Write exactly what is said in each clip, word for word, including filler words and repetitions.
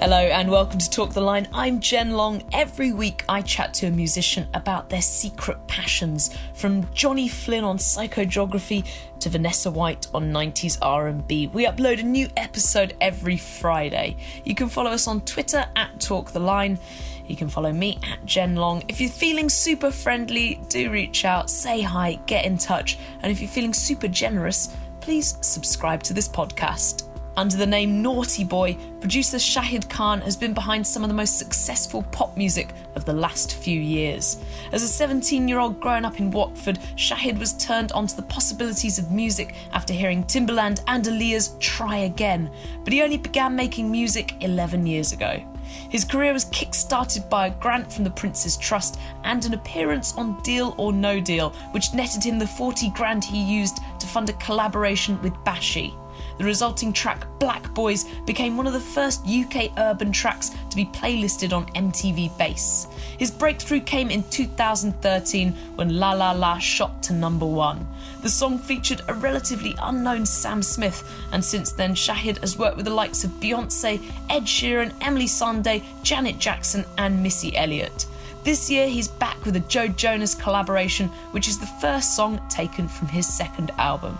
Hello and welcome to Talk The Line. I'm Jen Long. Every week I chat to a musician about their secret passions, from Johnny Flynn on psychogeography to Vanessa White on nineties R and B. We upload a new episode every Friday. You can follow us on Twitter at Talk The Line. You can follow me at Jen Long. If you're feeling super friendly, do reach out, say hi, get in touch. And if you're feeling super generous, please subscribe to this podcast. Under the name Naughty Boy, producer Shahid Khan has been behind some of the most successful pop music of the last few years. As a seventeen-year-old growing up in Watford, Shahid was turned onto the possibilities of music after hearing Timbaland and Aaliyah's Try Again, but he only began making music eleven years ago. His career was kick-started by a grant from the Prince's Trust and an appearance on Deal or No Deal, which netted him the forty grand he used to fund a collaboration with Bashy. The resulting track, Black Boys, became one of the first U K urban tracks to be playlisted on M T V Base. His breakthrough came in two thousand thirteen when La La La shot to number one. The song featured a relatively unknown Sam Smith, and since then Shahid has worked with the likes of Beyoncé, Ed Sheeran, Emeli Sandé, Janet Jackson and Missy Elliott. This year he's back with a Joe Jonas collaboration, which is the first song taken from his second album.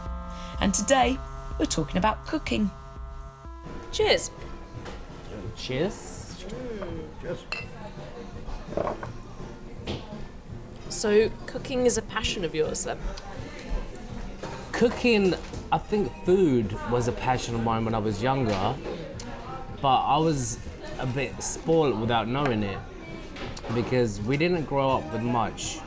And today, we're talking about cooking. Cheers. Cheers. Cheers. So cooking is a passion of yours then? Cooking, I think food was a passion of mine when I was younger, but I was a bit spoiled without knowing it because we didn't grow up with much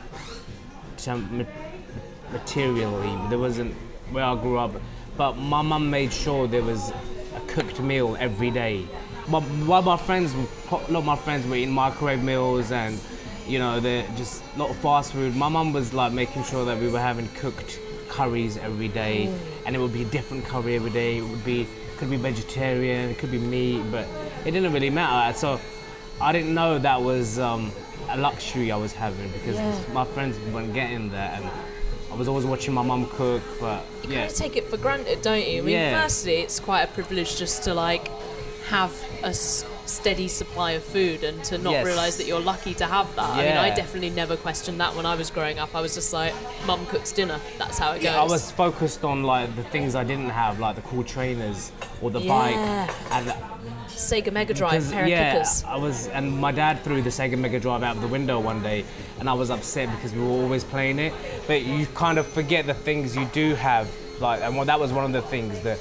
materially. There wasn't where I grew up. But my mum made sure there was a cooked meal every day. My, my, my friends, a lot of my friends were eating microwave meals and, you know, they're just a lot of fast food. My mum was like making sure that we were having cooked curries every day, mm. and it would be a different curry every day. It would be, could be vegetarian, it could be meat, but it didn't really matter. So I didn't know that was um, a luxury I was having because yeah. my friends weren't getting that. And, I was always watching my mum cook, but yeah. You kind of take it for granted, don't you? I mean, yeah. firstly, it's quite a privilege just to like have a s- steady supply of food and to not yes. realise that you're lucky to have that. Yeah. I mean, I definitely never questioned that when I was growing up. I was just like, mum cooks dinner, that's how it goes. Yeah, I was focused on like the things I didn't have, like the cool trainers or the yeah. bike. And the Sega Mega Drive, pair yeah, of kickers. I was, and my dad threw the Sega Mega Drive out of the window one day, and I was upset because we were always playing it. But you kind of forget the things you do have, like, and well, that was one of the things that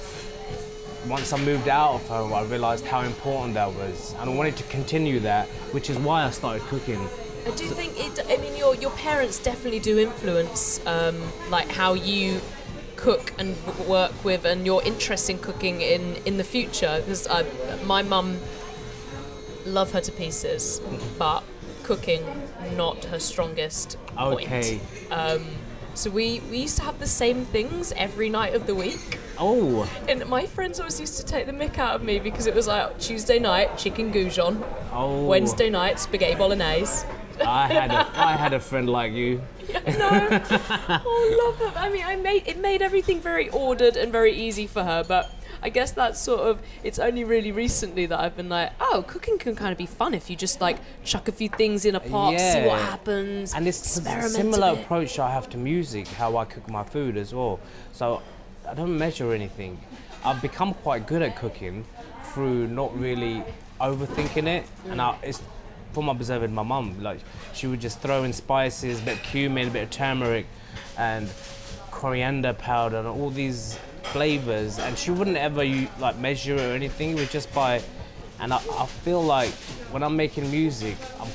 once I moved out of home, I realised how important that was, and I wanted to continue that, which is why I started cooking. I do think it. I mean, your your parents definitely do influence, um, like how you cook and work with and your interest in cooking in, in the future, because I, my mum, love her to pieces, but cooking, not her strongest point. Okay. Um, so we, we used to have the same things every night of the week. Oh. And my friends always used to take the mick out of me because it was like Tuesday night, chicken goujon. Oh. Wednesday night, spaghetti bolognese. I had a, I had a friend like you. Yeah, no, oh, love her. I mean, I made it made everything very ordered and very easy for her. But I guess that's sort of it's only really recently that I've been like, oh, cooking can kind of be fun if you just like chuck a few things in a pot, yeah. see what happens. And it's a similar a approach I have to music, how I cook my food as well. So I don't measure anything. I've become quite good at cooking through not really overthinking it, mm. and I, it's. From observing my mum, like she would just throw in spices, a bit of cumin, a bit of turmeric, and coriander powder, and all these flavors. And she wouldn't ever like measure it or anything. It was just by, and I, I feel like when I'm making music, I'm,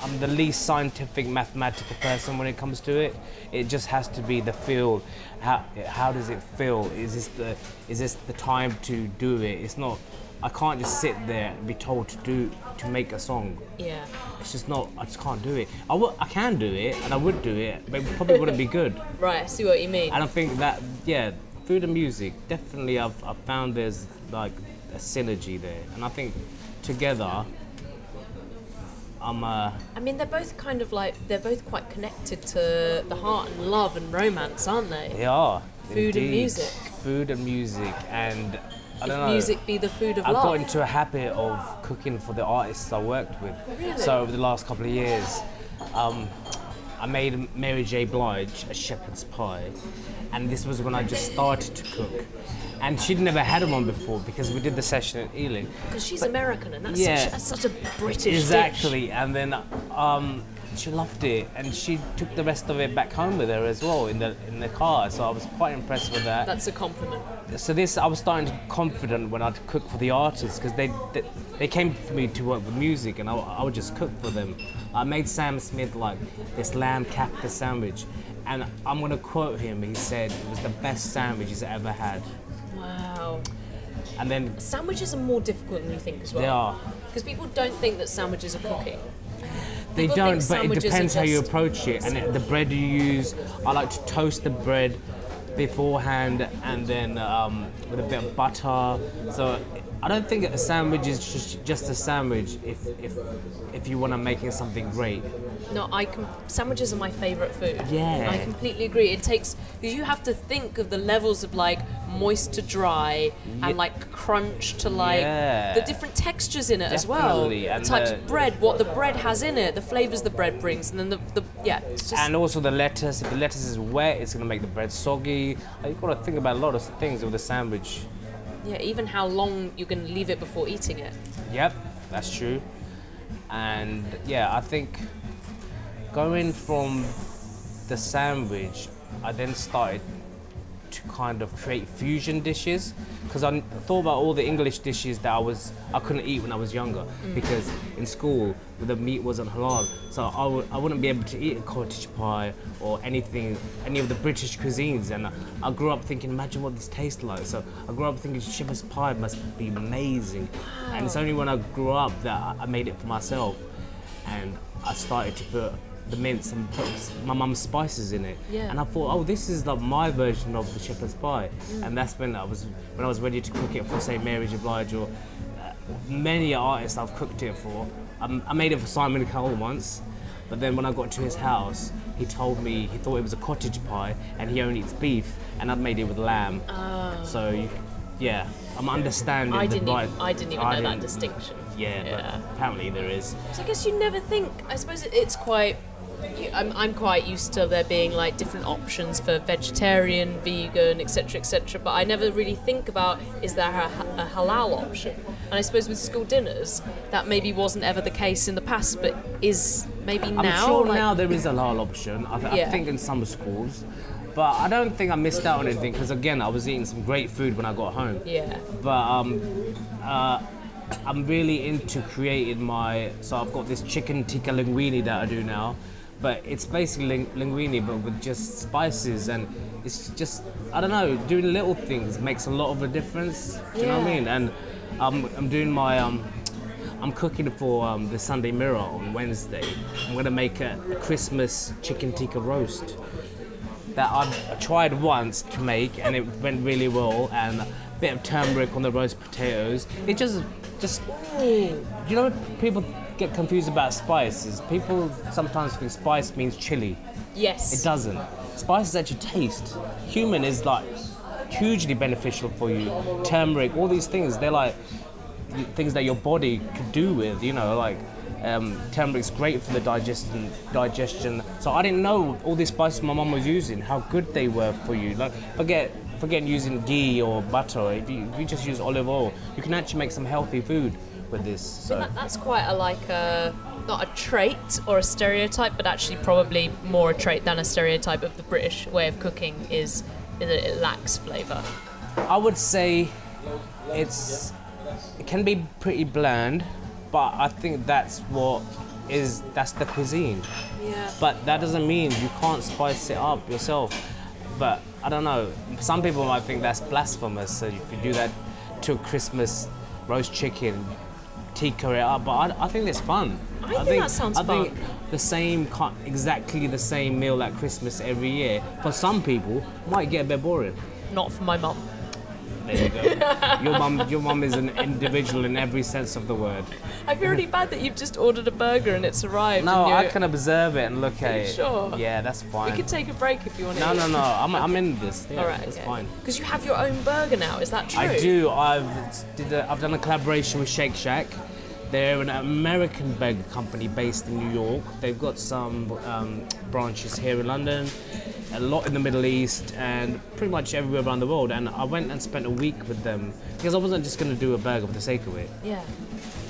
I'm the least scientific, mathematical person when it comes to it. It just has to be the feel. How how does it feel? Is this the is this the time to do it? It's not. I can't just sit there and be told to do to make a song. Yeah, it's just not. I just can't do it. I, w- I can do it, and I would do it, but it probably wouldn't be good. Right, I see what you mean. And I think that yeah, food and music definitely. I've I've found there's like a synergy there, and I think together, I'm. Uh, I mean, they're both kind of like they're both quite connected to the heart and love and romance, aren't they? They are. Food indeed. And music. Food and music and. I don't if know. music be the food of I've love? I've got into a habit of cooking for the artists I worked with. Really? So over the last couple of years, um, I made Mary J. Blige a shepherd's pie, and this was when I just started to cook. And she'd never had them on before because we did the session at Ealing. Because she's but, American, and that's, yeah, such, that's such a British exactly. dish. And then um, she loved it, and she took the rest of it back home with her as well in the in the car. So I was quite impressed with that. That's a compliment. So this, I was starting to be confident when I'd cook for the artists because they, they they came to me to work with music, and I, I would just cook for them. I made Sam Smith like this lamb cactus sandwich, and I'm gonna quote him. He said it was the best sandwich he's ever had. Wow. And then sandwiches are more difficult than you think as well. They are. Because people don't think that sandwiches are cooking. They people don't, but it depends how you approach it and it, the bread you use. I like to toast the bread beforehand and then um, with a bit of butter. So I don't think a sandwich is just, just a sandwich if if if you want to make it something great. No, I can. Sandwiches are my favourite food. Yeah, I completely agree. It takes because you have to think of the levels of like moist to dry yeah. and like crunch to like yeah. the different textures in it Definitely. as well. And the types the, of bread, what the bread has in it, the flavours the bread brings, and then the, the yeah. It's just and also the lettuce. If the lettuce is wet, it's gonna make the bread soggy. You've got to think about a lot of things with a sandwich. Yeah, even how long you can leave it before eating it. Yep, that's true. And yeah, I think. Going from the sandwich, I then started to kind of create fusion dishes because I thought about all the English dishes that I was I couldn't eat when I was younger mm. because in school the meat wasn't halal, so I, would, I wouldn't be able to eat a cottage pie or anything, any of the British cuisines. And I, I grew up thinking, imagine what this tastes like. So I grew up thinking shepherd's pie must be amazing, wow. and it's only when I grew up that I made it for myself, and I started to put the mince and put my mum's spices in it, yeah. and I thought, oh, this is like my version of the shepherd's pie, mm. and that's when I was when I was ready to cook it for, say, Mary J. Blige or uh, many artists I've cooked it for. Um, I made it for Simon Cowell once, but then when I got to his house, he told me he thought it was a cottage pie, and he only eats beef, and I'd made it with lamb. Oh. So, you, yeah, I'm understanding. I didn't. Even, I didn't even I know didn't, that distinction. Yeah, yeah, but apparently there is. So I guess you never think. I suppose it's quite. I'm, I'm quite used to there being like different options for vegetarian, vegan, et cetera, et cetera. But I never really think about is there a, a halal option? And I suppose with school dinners, that maybe wasn't ever the case in the past, but is maybe now. I'm sure like, now there is a halal option. I, th yeah. I think in some schools, but I don't think I missed out on anything because again, I was eating some great food when I got home. Yeah. But um, uh, I'm really into creating my. So I've got this chicken tikka linguine that I do now. But it's basically ling linguine, but with just spices, and it's just, I don't know, doing little things makes a lot of a difference, do you yeah. know what I mean? And um, I'm doing my, um, I'm cooking for um, the Sunday Mirror on Wednesday. I'm gonna make a, a Christmas chicken tikka roast that I've tried once to make, and it went really well, and a bit of turmeric on the roast potatoes. It just, just, you know, people, get confused about spices. People sometimes think spice means chili. Yes. It doesn't. Spice is actually taste. Cumin is like hugely beneficial for you. Turmeric, all these things, they're like things that your body could do with, you know, like um, turmeric's great for the digestion, digestion. So I didn't know all these spices my mum was using, how good they were for you. Like, forget forget using ghee or butter. If you, if you just use olive oil, you can actually make some healthy food with this. So that, that's quite a like a not a trait or a stereotype, but actually probably more a trait than a stereotype of the British way of cooking is that it lacks flavour. I would say it's it can be pretty bland, but I think that's what is that's the cuisine. Yeah. But that doesn't mean you can't spice it up yourself. But I don't know. Some people might think that's blasphemous. So if you do that to Christmas roast chicken. Tikka it up, but I, I think it's fun. I, I think, think that sounds I fun. I think the same, exactly the same meal at Christmas every year, for some people, might get a bit boring. Not for my mum. There you go. Your mum, your mum is an individual in every sense of the word. I feel really bad that you've just ordered a burger and it's arrived. No, I can observe it and look at it. Sure. Yeah, that's fine. We could take a break if you want to. No, eat. no, no. I'm, I'm in this. Yeah, all right. That's yeah. fine. Because you have your own burger now. Is that true? I do. I've did. A, I've done a collaboration with Shake Shack. They're an American burger company based in New York. They've got some um, branches here in London, a lot in the Middle East, and pretty much everywhere around the world. And I went and spent a week with them because I wasn't just going to do a burger for the sake of it. Yeah.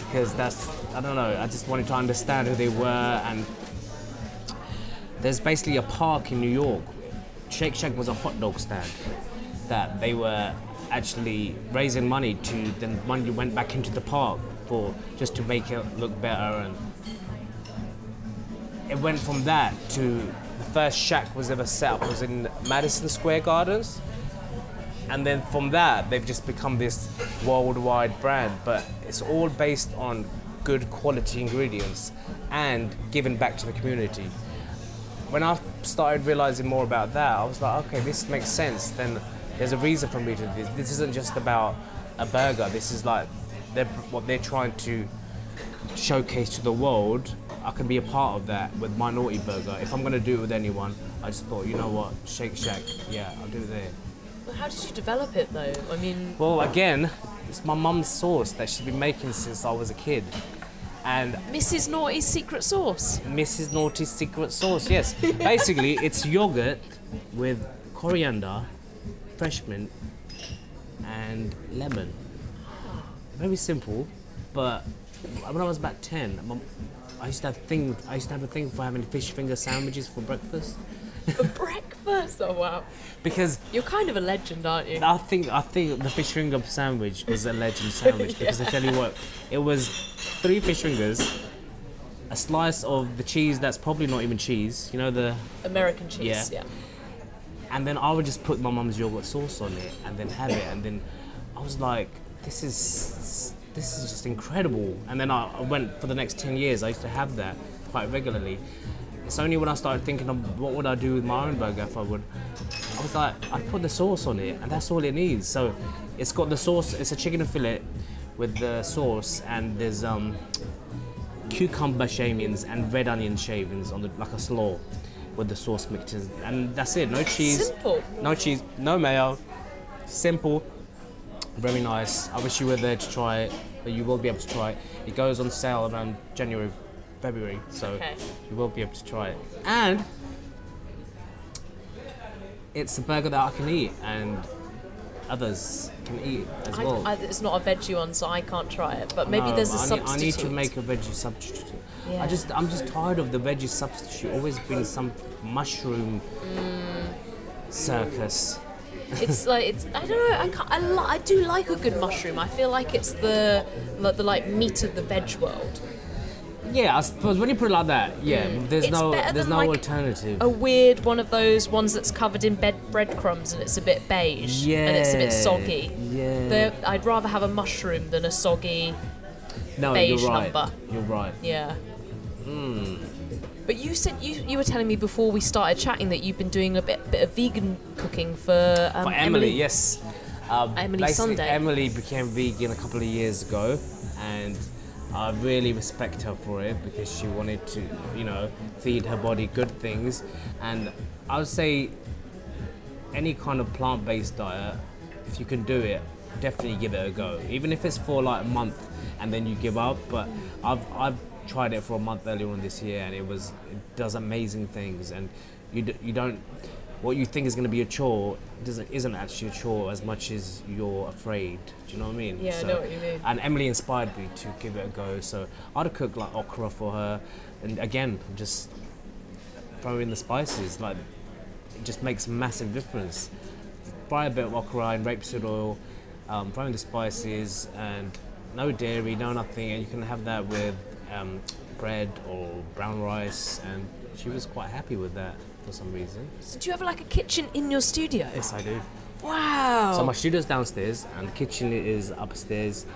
Because that's, I don't know, I just wanted to understand who they were. And there's basically a park in New York. Shake Shack was a hot dog stand that they were actually raising money to, then money went back into the park. For, just to make it look better, and it went from that to the first shack was ever set up was in Madison Square Gardens, and then from that they've just become this worldwide brand. But it's all based on good quality ingredients and giving back to the community. When I started realizing more about that, I was like, okay, this makes sense. Then there's a reason for me to do this. This isn't just about a burger. This is like They're, what they're trying to showcase to the world. I can be a part of that with my Naughty Burger. If I'm going to do it with anyone, I just thought, you know what, Shake Shack, yeah, I'll do it there. Well, how did you develop it, though? I mean... Well, again, it's my mum's sauce that she's been making since I was a kid. And Missus Naughty's secret sauce. Missus Naughty's secret sauce, yes. Basically, it's yogurt with coriander, fresh mint, and lemon. Very simple, but when I was about ten, I used to have thing. I used to have a thing for having fish finger sandwiches for breakfast. For breakfast? Oh wow! Because you're kind of a legend, aren't you? I think I think the fish finger sandwich was a legend sandwich because yeah. I tell you what, it was three fish fingers, a slice of the cheese that's probably not even cheese. You know the American cheese. Yeah. yeah. And then I would just put my mum's yogurt sauce on it and then have it, and then I was like. This is this is just incredible. And then I, I went for the next ten years. I used to have that quite regularly. It's only when I started thinking of what would I do with my own burger if I would. I was like, I'd put the sauce on it, and that's all it needs. So it's got the sauce. It's a chicken fillet with the sauce, and there's um, cucumber shavings and red onion shavings on the like a slaw with the sauce mixes, and that's it. No cheese. Simple. No cheese. No mayo. Simple. Very nice. I wish you were there to try it, but you will be able to try it. It goes on sale around January, February, so okay. you will be able to try it. And it's a burger that I can eat, and others can eat as I, well. I, it's not a veggie one, so I can't try it. But maybe no, there's a I substitute. Need, I need to make a veggie substitute. Yeah. I just, I'm just tired of the veggie substitute. Always been some mushroom mm. circus. It's like it's. I don't know. I can't, I, li I do like a good mushroom. I feel like it's the, the the like meat of the veg world. Yeah, I suppose when you put it like that, yeah. Mm. There's it's no there's no like alternative. A weird one of those ones that's covered in bed breadcrumbs and it's a bit beige yeah. and it's a bit soggy. Yeah. They're, I'd rather have a mushroom than a soggy no, beige you're right. number. You're right. Yeah. Mm. But you said you you were telling me before we started chatting that you've been doing a bit bit of vegan cooking for um, for Emeli. Emeli. Yes, um, Emeli Sandé. Emeli became vegan a couple of years ago, and I really respect her for it because she wanted to, you know, feed her body good things. And I would say any kind of plant-based diet, if you can do it, definitely give it a go. Even if it's for like a month and then you give up. But I've I've tried it for a month earlier on this year, and it was it does amazing things. And you d you don't what you think is going to be a chore doesn't isn't actually a chore as much as you're afraid. Do you know what I mean? Yeah, so, I know what you mean. And Emeli inspired me to give it a go. So I'd cook like okra for her, and again just throw in the spices. Like it just makes a massive difference. Fry a bit of okra in rapeseed oil, um, throw in the spices, and no dairy, no nothing, and you can have that with. Um, bread or brown rice, and she was quite happy with that for some reason. So do you have like a kitchen in your studio? Yes, I do. Wow. So my studio's downstairs and the kitchen is upstairs.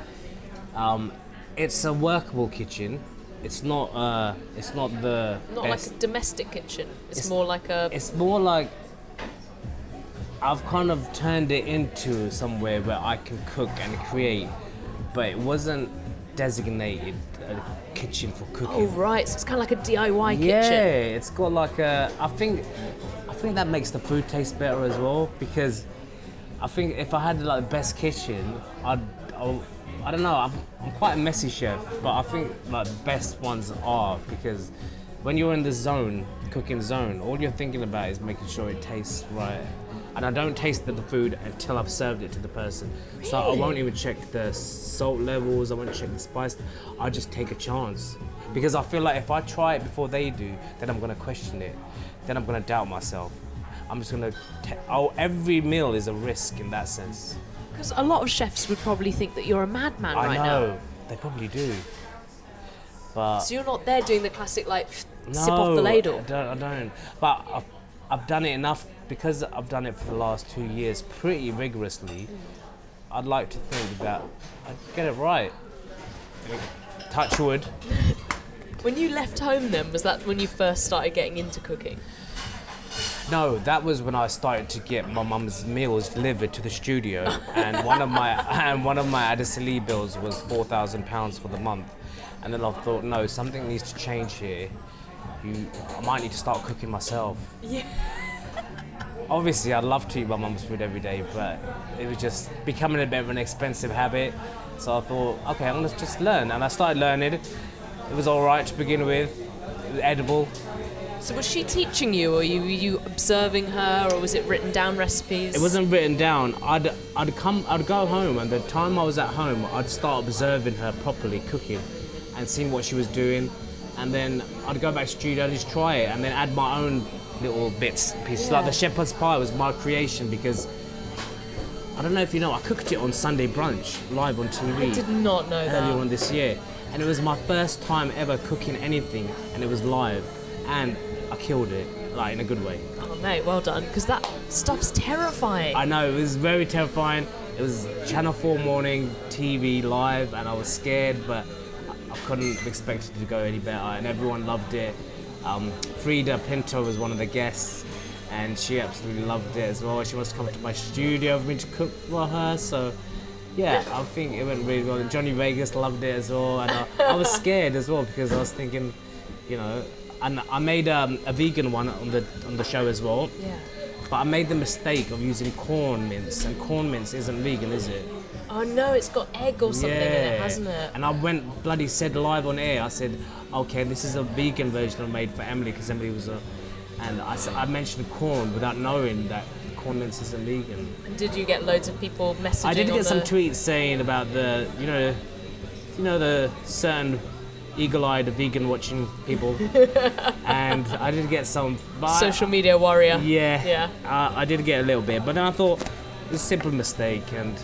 Um, it's a workable kitchen. It's not. Uh, it's not the. Not best. Like a domestic kitchen. It's, it's more like a. It's more like I've kind of turned it into somewhere where I can cook and create, but it wasn't designated a kitchen for cooking. Oh right, so it's kind of like a D I Y kitchen. Yeah, it's got like a, I think, I think that makes the food taste better as well, because I think if I had like the best kitchen, I'd, I'll, I don't know, I'm, I'm quite a messy chef, but I think like the best ones are, because when you're in the zone, cooking zone, all you're thinking about is making sure it tastes right. And I don't taste the food until I've served it to the person. Really? So I won't even check the salt levels, I won't check the spice, I just take a chance. Because I feel like if I try it before they do, then I'm gonna question it. Then I'm gonna doubt myself. I'm just gonna, oh, every meal is a risk in that sense. Because a lot of chefs would probably think that you're a madman I right know, now. I know, they probably do. But so you're not there doing the classic, like, no, sip off the ladle? I don't, I don't. But I've, I've done it enough, because I've done it for the last two years pretty rigorously. I'd like to think that I'd get it right. Touch wood. When you left home then, was that when you first started getting into cooking? No, that was when I started to get my mum's meals delivered to the studio, and one of my and one of my Addison Lee bills was four thousand pounds for the month, and then I thought, no, something needs to change here. You, I might need to start cooking myself. Yeah. Obviously, I'd love to eat my mum's food every day, but it was just becoming a bit of an expensive habit. So I thought, okay, I'm gonna just learn, and I started learning. It was all right to begin with. It was edible. So was she teaching you, or you, were you observing her, or was it written down recipes? It wasn't written down. I'd, I'd, come, I'd go home, and the time I was at home, I'd start observing her properly cooking and seeing what she was doing. And then I'd go back to the studio and just try it, and then add my own little bits, pieces. Yeah. Like the shepherd's pie was my creation, because I don't know if you know, I cooked it on Sunday brunch, live on T V. I did not know earlier that. Earlier on this year. And it was my first time ever cooking anything, and it was live. And I killed it, like, in a good way. Oh, mate, well done, because that stuff's terrifying. I know, it was very terrifying. It was Channel four morning T V live, and I was scared, but I couldn't have expected it to go any better, and everyone loved it. Um, Frida Pinto was one of the guests, and she absolutely loved it as well. She wants to come to my studio for me to cook for her, so yeah, I think it went really well. Johnny Vegas loved it as well, and I, I was scared as well, because I was thinking, you know, and I made um, a vegan one on the on the show as well. Yeah. But I made the mistake of using corn mince, and corn mince isn't vegan, is it? Oh no, it's got egg or something yeah. in it, hasn't it? And I went bloody said live on air. I said, okay, this is a vegan version I made for Emeli, because Emeli was a, and I, I mentioned corn without knowing that corn mince isn't vegan. And did you get loads of people messaging? I did get on some the... tweets saying about the, you know, you know the certain eagle-eyed vegan watching people, and I did get some social media warrior. Yeah, yeah. Uh, I did get a little bit, but then I thought it was a simple mistake, and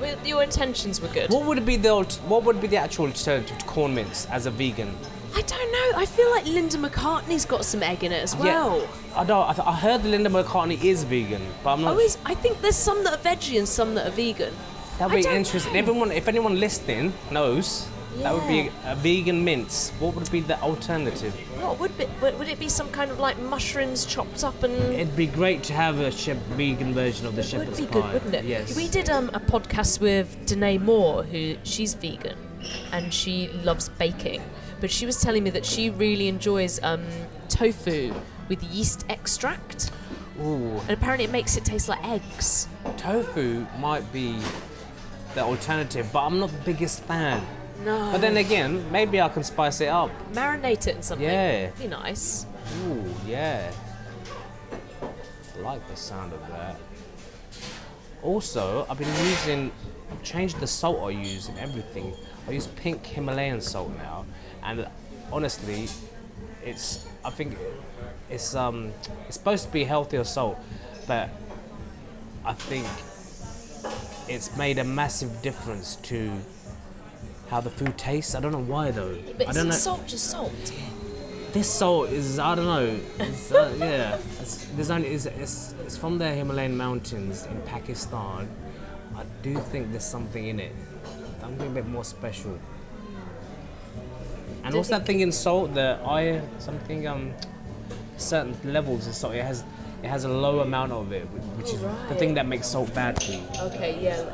well, your intentions were good. What would it be the what would be the actual alternative to corn mince as a vegan? I don't know. I feel like Linda McCartney's got some egg in it as well. Yeah, I don't. I, th I heard that Linda McCartney is vegan, but I'm not. Always, I think there's some that are veggie and some that are vegan. That'd be interesting. Know. Everyone, if anyone listening knows. Yeah. That would be a vegan mince. What would be the alternative? What would be? Would it be some kind of like mushrooms chopped up and? It'd be great to have a vegan version of the shepherd's pie. It would be good, wouldn't it? Yes. We did um, a podcast with Danae Moore, who she's vegan, and she loves baking. But she was telling me that she really enjoys um, tofu with yeast extract. Ooh. And apparently it makes it taste like eggs. Tofu might be the alternative, but I'm not the biggest fan. No. But then again, maybe I can spice it up. Marinate it in something. Yeah. Be nice. Ooh, yeah. I like the sound of that. Also, I've been using, I've changed the salt I use in everything. I use pink Himalayan salt now, and honestly, it's, I think it's um it's supposed to be healthier salt, but I think it's made a massive difference to how the food tastes. I don't know why though. But I don't know. Salt just salt. This salt is, I don't know. It's, uh, yeah, it's, there's only it's, it's it's from the Himalayan mountains in Pakistan. I do think there's something in it. Something a bit more special. And what's that thing in salt? The I something um certain levels of salt. It has It has a low amount of it, which is oh, right. the thing that makes salt bad for you. Okay, yeah.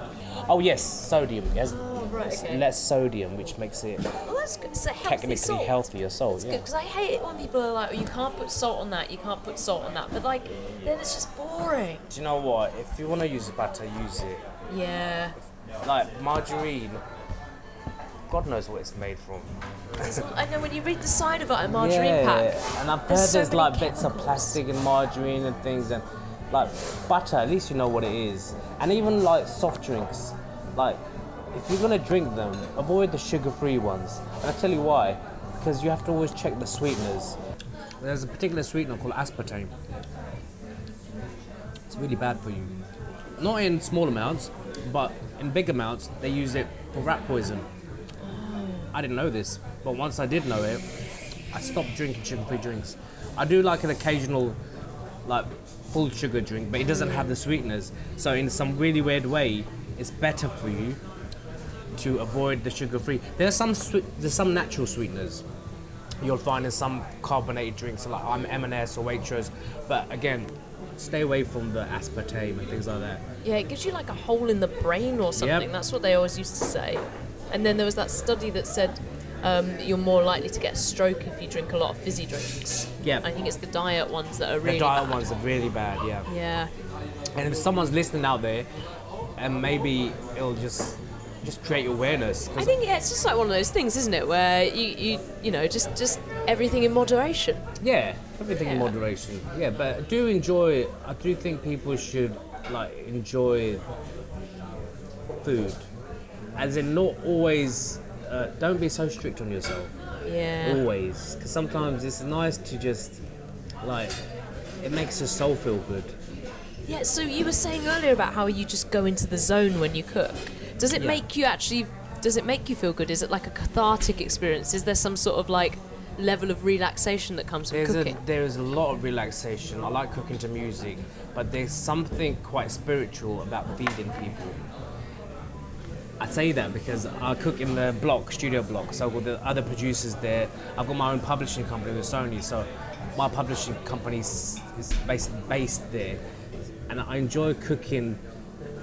Oh yes, sodium. It has oh, right, okay. less sodium, which makes it well, that's good. It's a healthy technically salt. healthier salt. That's yeah. good, because I hate it when people are like, oh, you can't put salt on that, you can't put salt on that, but like, then it's just boring. Do you know what? If you want to use butter, use it. Yeah. Like margarine, God knows what it's made from. I know, when you read the side of it, a margarine yeah, pack. Yeah. And I've heard there's, so there's like chemicals. bits of plastic and margarine and things, and like butter, at least you know what it is. And even like soft drinks, like if you're gonna drink them, avoid the sugar-free ones. And I'll tell you why, because you have to always check the sweeteners. There's a particular sweetener called aspartame. It's really bad for you. Not in small amounts, but in big amounts, they use it for rat poison. I didn't know this, but once I did know it, I stopped drinking sugar-free drinks. I do like an occasional, like, full sugar drink, but it doesn't have the sweeteners. So in some really weird way, it's better for you to avoid the sugar-free. There's some there's some natural sweeteners you'll find in some carbonated drinks, like I'm M and S or Waitrose, but again, stay away from the aspartame and things like that. Yeah, it gives you like a hole in the brain or something. Yep. That's what they always used to say. And then there was that study that said um, you're more likely to get a stroke if you drink a lot of fizzy drinks. Yeah. I think it's the diet ones that are really bad. The diet bad. ones are really bad, yeah. Yeah. And if someone's listening out there, and maybe it'll just just create awareness. I think yeah, it's just like one of those things, isn't it, where you you, you know, just, just everything in moderation. Yeah, everything yeah. in moderation. Yeah, but I do enjoy, I do think people should like enjoy food. As in, not always, uh, don't be so strict on yourself. Yeah. Always. Because sometimes it's nice to just, like, it makes your soul feel good. Yeah, so you were saying earlier about how you just go into the zone when you cook. Does it yeah. make you actually, does it make you feel good? Is it like a cathartic experience? Is there some sort of, like, level of relaxation that comes with there's cooking? A, there is a lot of relaxation. I like cooking to music, but there's something quite spiritual about feeding people. I say that because I cook in the block, studio block, so I've got the other producers there. I've got my own publishing company with Sony, so my publishing company is based, based there. And I enjoy cooking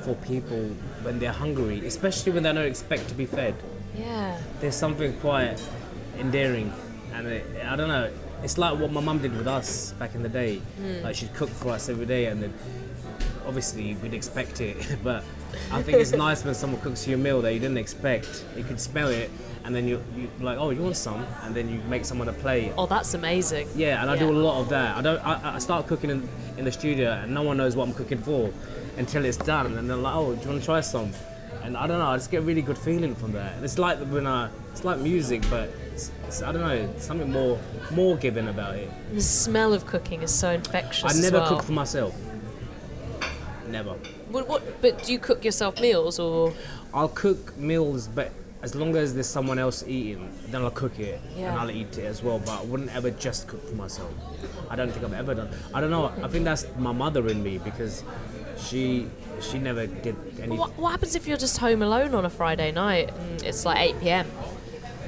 for people when they're hungry, especially when they don't expect to be fed. Yeah. There's something quite endearing. And it, I don't know, it's like what my mum did with us back in the day. Mm. Like she'd cook for us every day, and then obviously we'd expect it, but I think it's nice when someone cooks you a meal that you didn't expect. You could smell it, and then you're, you're like, "Oh, you want some?" And then you make someone a plate. Oh, that's amazing. Yeah, and I yeah. do a lot of that. I don't. I, I start cooking in, in the studio, and no one knows what I'm cooking for until it's done, and then they're like, "Oh, do you want to try some?" And I don't know. I just get a really good feeling from that. And it's like when I, it's like music, but it's, it's, I don't know, something more, more given about it. The smell of cooking is so infectious. I never as well. cook for myself. Never. What, what, but do you cook yourself meals or? I'll cook meals, but as long as there's someone else eating, then I'll cook it yeah. and I'll eat it as well. But I wouldn't ever just cook for myself. I don't think I've ever done. I don't know. I think that's my mother in me, because she she never did any. What, what happens if you're just home alone on a Friday night and it's like eight p m?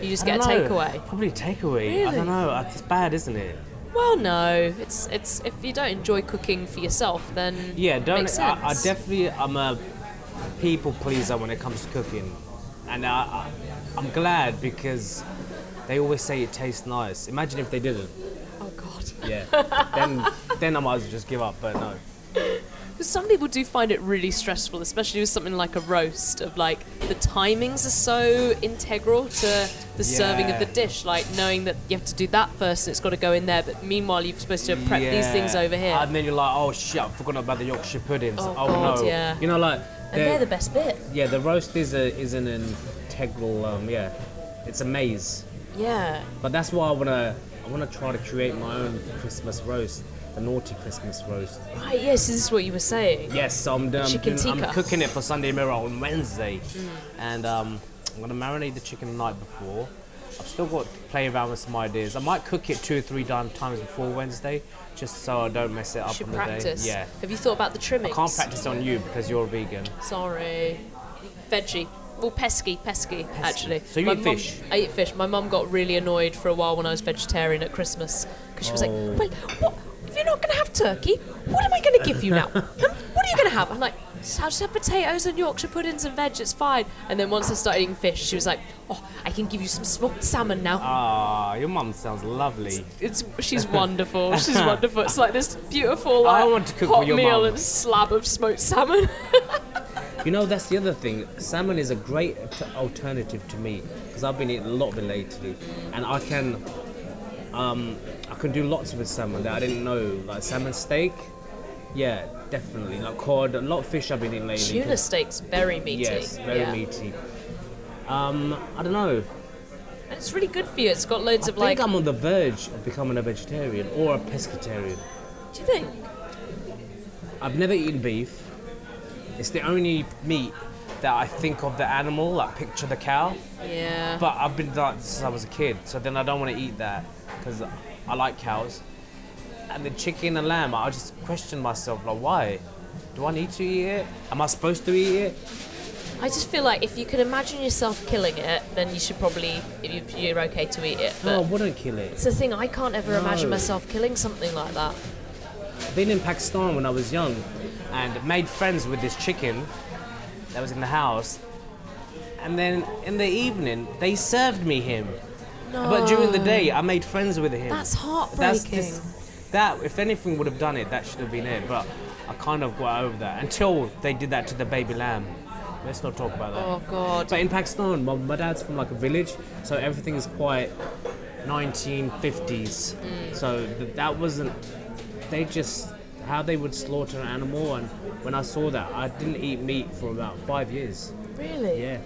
You just get a takeaway. Probably takeaway. Really? I don't know. It's bad, isn't it? Well, no. It's it's if you don't enjoy cooking for yourself, then yeah, don't. It makes sense. I, I definitely I'm a people pleaser when it comes to cooking, and I, I, I'm glad because they always say it tastes nice. Imagine if they didn't. Oh God. Yeah. then then I might as well just give up. But no. Because some people do find it really stressful, especially with something like a roast. Of like the timings are so integral to the yeah. serving of the dish, like knowing that you have to do that first and it's got to go in there, but meanwhile you're supposed to prep yeah. these things over here. And then you're like, oh shit, I've forgotten about the Yorkshire puddings. Oh, oh God, no. Yeah. You know, like and they're the best bit. Yeah, the roast is a is an integral. Um, yeah, it's a maze. Yeah. But that's why I wanna I wanna try to create my own Christmas roast. A naughty Christmas roast. Right, yes, this is what you were saying. Yes, so I'm, um, chicken tikka. I'm cooking it for Sunday Mirror on Wednesday. Mm. And um, I'm gonna marinate the chicken the night before. I've still got to play around with some ideas. I might cook it two or three times before Wednesday, just so I don't mess it up on the practice. day. Yeah. Have you thought about the trimmings? I can't practice on you because you're a vegan. Sorry. Veggie. Well, pesky, pesky, pesky. actually. So you My eat mom, fish? I eat fish. My mum got really annoyed for a while when I was vegetarian at Christmas, because she was oh. like, well, what? If you're not going to have turkey. What am I going to give you now? What are you going to have? I'm like, so I'll just have potatoes and Yorkshire puddings and veg, it's fine. And then once I started eating fish, she was like, oh, I can give you some smoked salmon now. Ah, oh, your mum sounds lovely. It's, it's She's wonderful, she's wonderful. It's like this beautiful like, I want to cook hot with your meal mum. And slab of smoked salmon. You know, that's the other thing. Salmon is a great alternative to meat because I've been eating a lot of it lately, and I can, um, I can do lots with salmon that I didn't know, like salmon steak. Yeah, definitely. Like cod, a lot of fish I've been eating lately. Tuna steak's very meaty. Yes, very yeah. meaty. Um, I don't know. And it's really good for you. It's got loads I of like. I think I'm on the verge of becoming a vegetarian or a pescatarian. Do you think? I've never eaten beef. It's the only meat that I think of the animal, like picture the cow. Yeah. But I've been like since I was a kid, so then I don't want to eat that because I like cows. And the chicken and lamb, I just question myself, like, why? Do I need to eat it? Am I supposed to eat it? I just feel like if you can imagine yourself killing it, then you should probably, if you're okay to eat it. But no, I wouldn't kill it. It's the thing, I can't ever no. imagine myself killing something like that. I've been in Pakistan when I was young, and made friends with this chicken that was in the house. And then in the evening, they served me him. No. But during the day, I made friends with him. That's heartbreaking. That's just, that, if anything would have done it, that should have been it. But I kind of got over that until they did that to the baby lamb. Let's not talk about that. Oh, God. But in Pakistan, my, my dad's from like a village, so everything is quite nineteen fifties. Mm. So th that wasn't, they just, how they would slaughter an animal, and when I saw that, I didn't eat meat for about five years. Really? Yeah.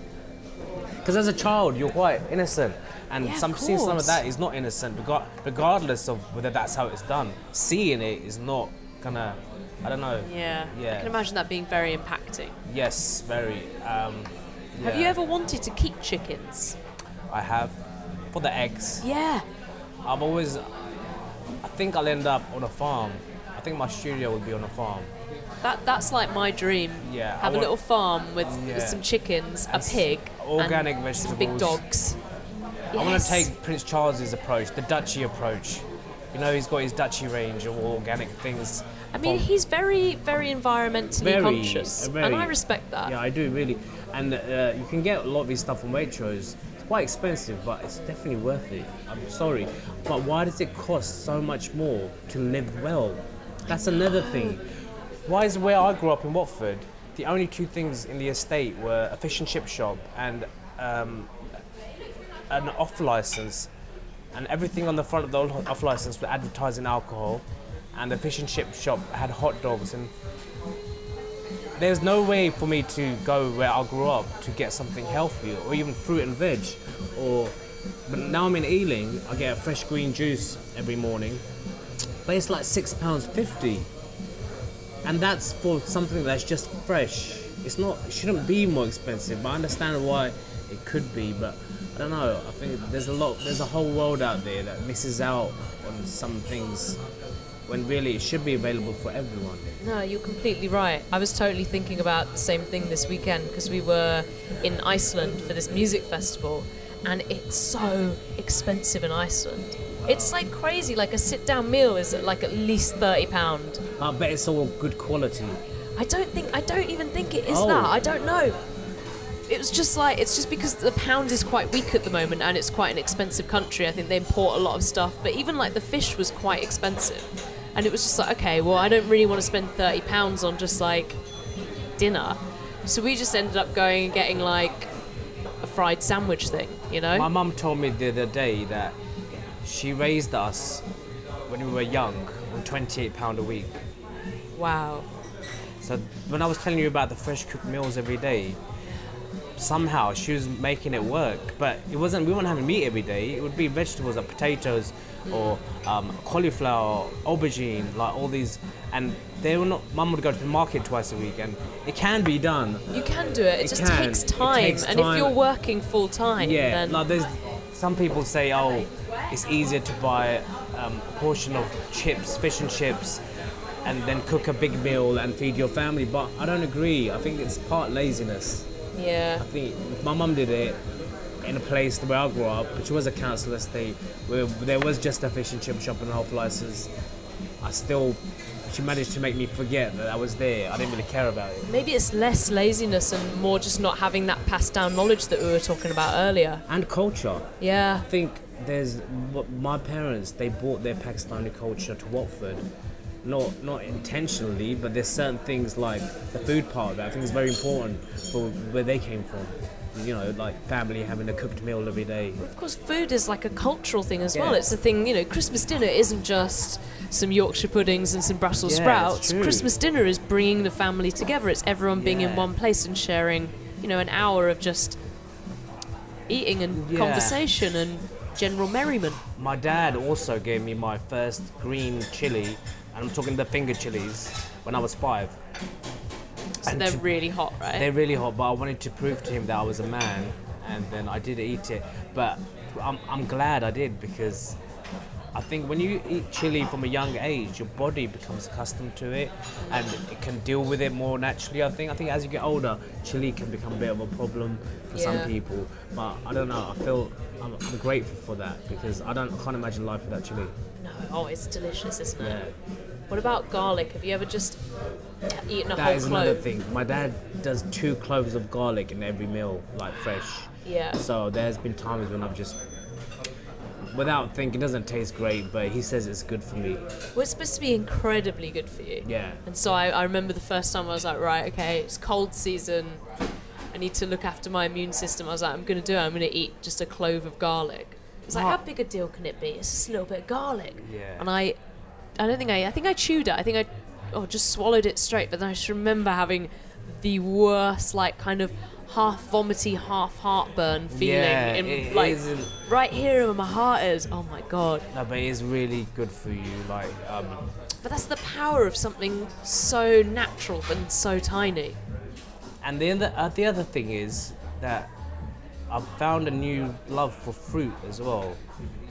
Because as a child, you're quite innocent, and yeah, some seeing some of that is not innocent, regardless of whether that's how it's done. Seeing it is not gonna, I don't know. Yeah. Yeah. I can imagine that being very impacting. Yes, very. Um, yeah. Have you ever wanted to keep chickens? I have, for the eggs. Yeah. I've always, I think I'll end up on a farm. I think my studio would be on a farm. That That's like my dream. Yeah. Have a little farm with, yeah. with some chickens, and a pig, organic and vegetables. Some big dogs. Yeah. Yes. I want to take Prince Charles's approach, the Duchy approach. You know, he's got his Duchy range of all organic things. I mean, from, he's very, very environmentally very, conscious, very, and I respect that. Yeah, I do, really. And uh, you can get a lot of his stuff from Waitrose. Quite expensive, but it's definitely worth it. I'm sorry, but why does it cost so much more to live well? That's another thing. Why is where I grew up in Watford, the only two things in the estate were a fish and chip shop and um, an off license, and everything on the front of the off license was advertising alcohol, and the fish and chip shop had hot dogs, and there's no way for me to go where I grew up to get something healthy or even fruit and veg. Or, but now I'm in Ealing, I get a fresh green juice every morning. But it's like six pounds fifty, and that's for something that's just fresh. It's not, it shouldn't be more expensive, but I understand why it could be, but I don't know. I think there's a lot, there's a whole world out there that misses out on some things when really it should be available for everyone. No, you're completely right. I was totally thinking about the same thing this weekend because we were in Iceland for this music festival, and it's so expensive in Iceland. It's like crazy, like a sit-down meal is like at least thirty pounds. I bet it's all good quality. I don't think, I don't even think it is oh. that, I don't know. It was just like, it's just because the pound is quite weak at the moment and it's quite an expensive country. I think they import a lot of stuff, but even like the fish was quite expensive. And it was just like, okay, well I don't really want to spend thirty pounds on just like dinner. So we just ended up going and getting like a fried sandwich thing, you know? My mum told me the other day that she raised us when we were young on twenty-eight pounds a week. Wow. So when I was telling you about the fresh cooked meals every day, somehow she was making it work, but it wasn't, we weren't having meat every day. It would be vegetables like potatoes or um, cauliflower, aubergine, like all these, and they were not, mum would go to the market twice a week, and it can be done. You can do it, it, it just can. takes time. It takes time, and if you're working full time, yeah, then... Like there's, some people say, oh, it's easier to buy um, a portion of chips, fish and chips, and then cook a big meal and feed your family. But I don't agree. I think it's part laziness. Yeah. I think my mum did it in a place where I grew up, which was a council estate, where there was just a fish and chip shop and a half license. I still, she managed to make me forget that I was there. I didn't really care about it. Maybe it's less laziness and more just not having that passed down knowledge that we were talking about earlier. And culture. Yeah. I think there's, my parents, they brought their Pakistani culture to Watford. Not not intentionally, but there's certain things like the food part that I think is very important for where they came from. You know, like family having a cooked meal every day. Of course, food is like a cultural thing as yeah. well. It's a thing, you know, Christmas dinner isn't just some Yorkshire puddings and some Brussels yeah, sprouts. Christmas dinner is bringing the family together. It's everyone being yeah. in one place and sharing, you know, an hour of just eating and yeah. conversation and general merriment. My dad also gave me my first green chili, and I'm talking the finger chilies, when I was five. So and they're to, really hot, right? They're really hot, but I wanted to prove to him that I was a man, and then I did eat it. But I'm, I'm glad I did, because I think when you eat chili from a young age, your body becomes accustomed to it, and it can deal with it more naturally, I think. I think as you get older, chili can become a bit of a problem for yeah. some people. But I don't know, I feel I'm, I'm grateful for that, because I, don't, I can't imagine life without chili. No, oh, it's delicious, isn't it? Yeah. What about garlic? Have you ever just eaten a that whole clove? That is another thing. My dad does two cloves of garlic in every meal, like fresh. Yeah. So there's been times when I've just, without thinking, it doesn't taste great, but he says it's good for me. Well, it's supposed to be incredibly good for you. Yeah. And so I, I remember the first time I was like, right, okay, it's cold season. I need to look after my immune system. I was like, I'm going to do it. I'm going to eat just a clove of garlic. It's like, how big a deal can it be? It's just a little bit of garlic. Yeah. And I... I don't think I, I think I chewed it, I think I oh, just swallowed it straight, but then I just remember having the worst, like, kind of half-vomity, half-heartburn feeling, yeah, in, it, like, it right here where my heart is, oh my god. No, but it is really good for you, like, um... But that's the power of something so natural and so tiny. And the other, uh, the other thing is that I've found a new love for fruit as well.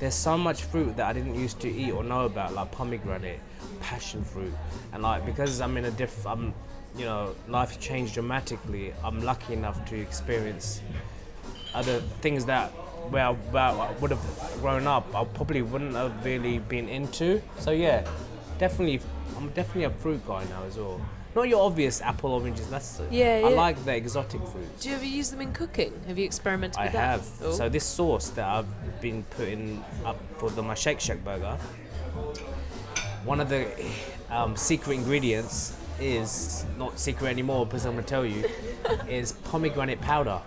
There's so much fruit that I didn't used to eat or know about, like pomegranate, passion fruit, and like because I'm in a diff, I'm, you know, life's changed dramatically. I'm lucky enough to experience other things that where I, where I would have grown up, I probably wouldn't have really been into. So yeah, definitely, I'm definitely a fruit guy now as well. Not your obvious apple, oranges, that's yeah, yeah. I like the exotic foods. Do you ever use them in cooking? Have you experimented I with that? I have. Oh. So this sauce that I've been putting up for the, my Shake Shack burger, one of the um, secret ingredients is, not secret anymore because I'm going to tell you, is pomegranate powder.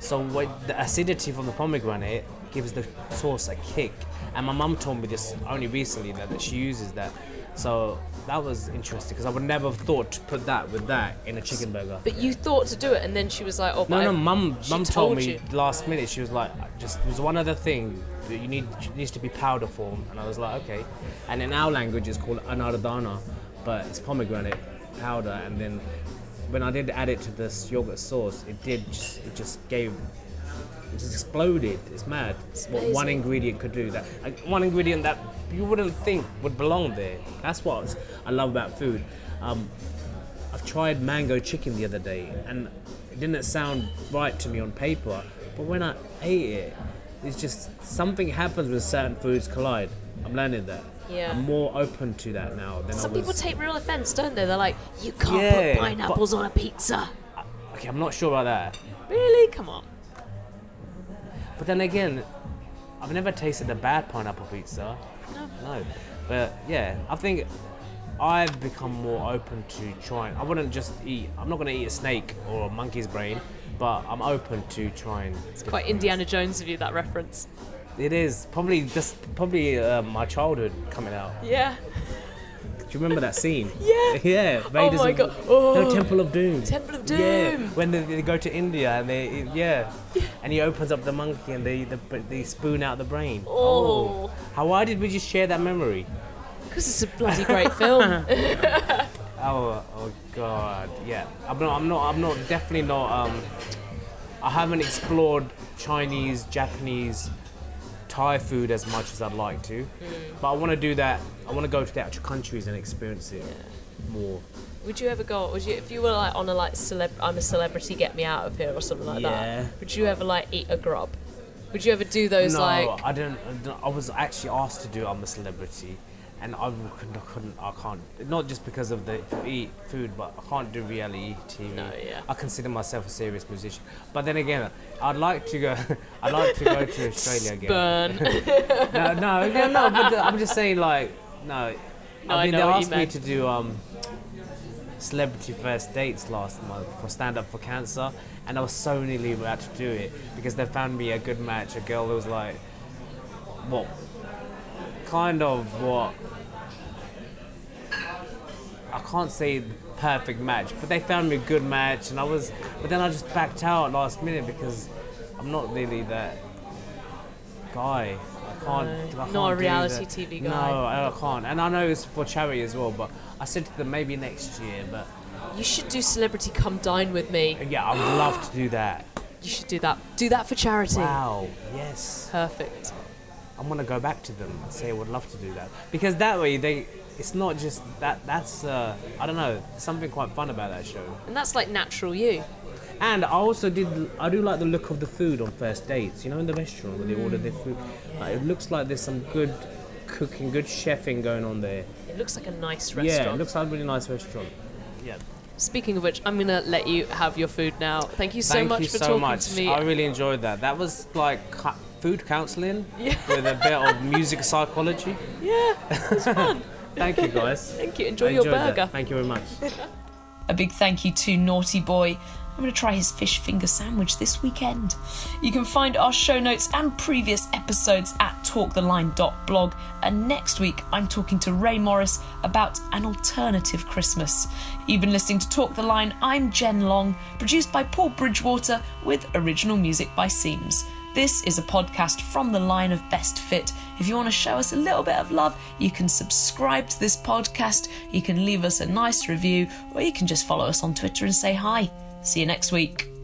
So what, the acidity from the pomegranate gives the sauce a kick. And my mum told me this only recently, that, that she uses that. So that was interesting, because I would never have thought to put that with that in a chicken burger. But you thought to do it, and then she was like, oh, no, no, mum mum told me last minute, she was like, just there's one other thing that you need, needs to be powder form. And I was like, okay. And in our language, it's called anardana, but it's pomegranate powder. And then when I did add it to this yogurt sauce, it did, just, it just gave, it just exploded. It's mad. It's what one ingredient could do that. Like, one ingredient that you wouldn't think would belong there. That's what I love about food. Um, I've tried mango chicken the other day, and it didn't sound right to me on paper, but when I ate it, it's just something happens when certain foods collide. I'm learning that. Yeah. I'm more open to that now than Some I was. People take real offense, don't they? They're like, you can't yeah, put pineapples on a pizza. Okay, I'm not sure about that. Really? Come on. But then again, I've never tasted a bad pineapple pizza. No. No. But yeah, I think I've become more open to trying. I wouldn't just eat, I'm not going to eat a snake or a monkey's brain, but I'm open to trying. It's quite things. Indiana Jones of you, that reference. It is. Probably just, probably uh, my childhood coming out. Yeah. Do you remember that scene? Yeah. Yeah. Vader's, oh my god. Oh. No, Temple of Doom. Temple of Doom. Yeah. When they, they go to India and they, yeah. yeah. And he opens up the monkey and they, they, they spoon out the brain. Oh. oh. How, why did we just share that memory? Because it's a bloody great film. oh, oh god. Yeah. I'm not, I'm not, I'm not, definitely not, um, I haven't explored Chinese, Japanese, Thai food as much as I'd like to, mm. but I want to do that. I want to go to the actual countries and experience it yeah. more. Would you ever go? Would you, if you were like on a like celeb, I'm a celebrity, get me out of here or something like yeah. that? Would you ever like eat a grub? Would you ever do those? No, like... I don't. I was actually asked to do I'm a celebrity, and I couldn't, I couldn't, I can't. Not just because of the eat food, but I can't do reality T V. No, yeah. I consider myself a serious musician. But then again, I'd like to go. I'd like to go to Australia again. Burn. no, no, yeah, no. But I'm just saying, like, no. no I mean, I know they asked me meant. to do um, celebrity first dates last month for Stand Up for Cancer, and I was so nearly about to do it because they found me a good match, a girl who was like, what? Kind of what I can't say the perfect match, but they found me a good match, and I was. But then I just backed out last minute because I'm not really that guy. I can't. No, I can't not a reality do T V guy. No, I, I can't. And I know it's for charity as well. But I said to them maybe next year. But you should do Celebrity Come Dine with Me. Yeah, I would love to do that. You should do that. Do that for charity. Wow. Yes. Perfect. I'm gonna go back to them and say I would love to do that, because that way they, it's not just that. That's uh, I don't know, something quite fun about that show. And that's like natural you. And I also did. I do like the look of the food on first dates. You know, in the restaurant when they mm. order their food, like, it looks like there's some good cooking, good chefing going on there. It looks like a nice restaurant. Yeah, it looks like a really nice restaurant. Yeah. Speaking of which, I'm gonna let you have your food now. Thank you so Thank much you for so talking much. to me. I really enjoyed that. That was like. Food counselling yeah. with a bit of music psychology. Yeah, it was fun. Thank you, guys. Thank you. Enjoy I your burger. That. Thank you very much. A big thank you to Naughty Boy. I'm going to try his fish finger sandwich this weekend. You can find our show notes and previous episodes at talk the line dot blog. And next week, I'm talking to Ray Morris about an alternative Christmas. You've been listening to Talk The Line. I'm Jen Long, produced by Paul Bridgewater with original music by Seams. This is a podcast from the line of Best Fit. If you want to show us a little bit of love, you can subscribe to this podcast, you can leave us a nice review, or you can just follow us on Twitter and say hi. See you next week.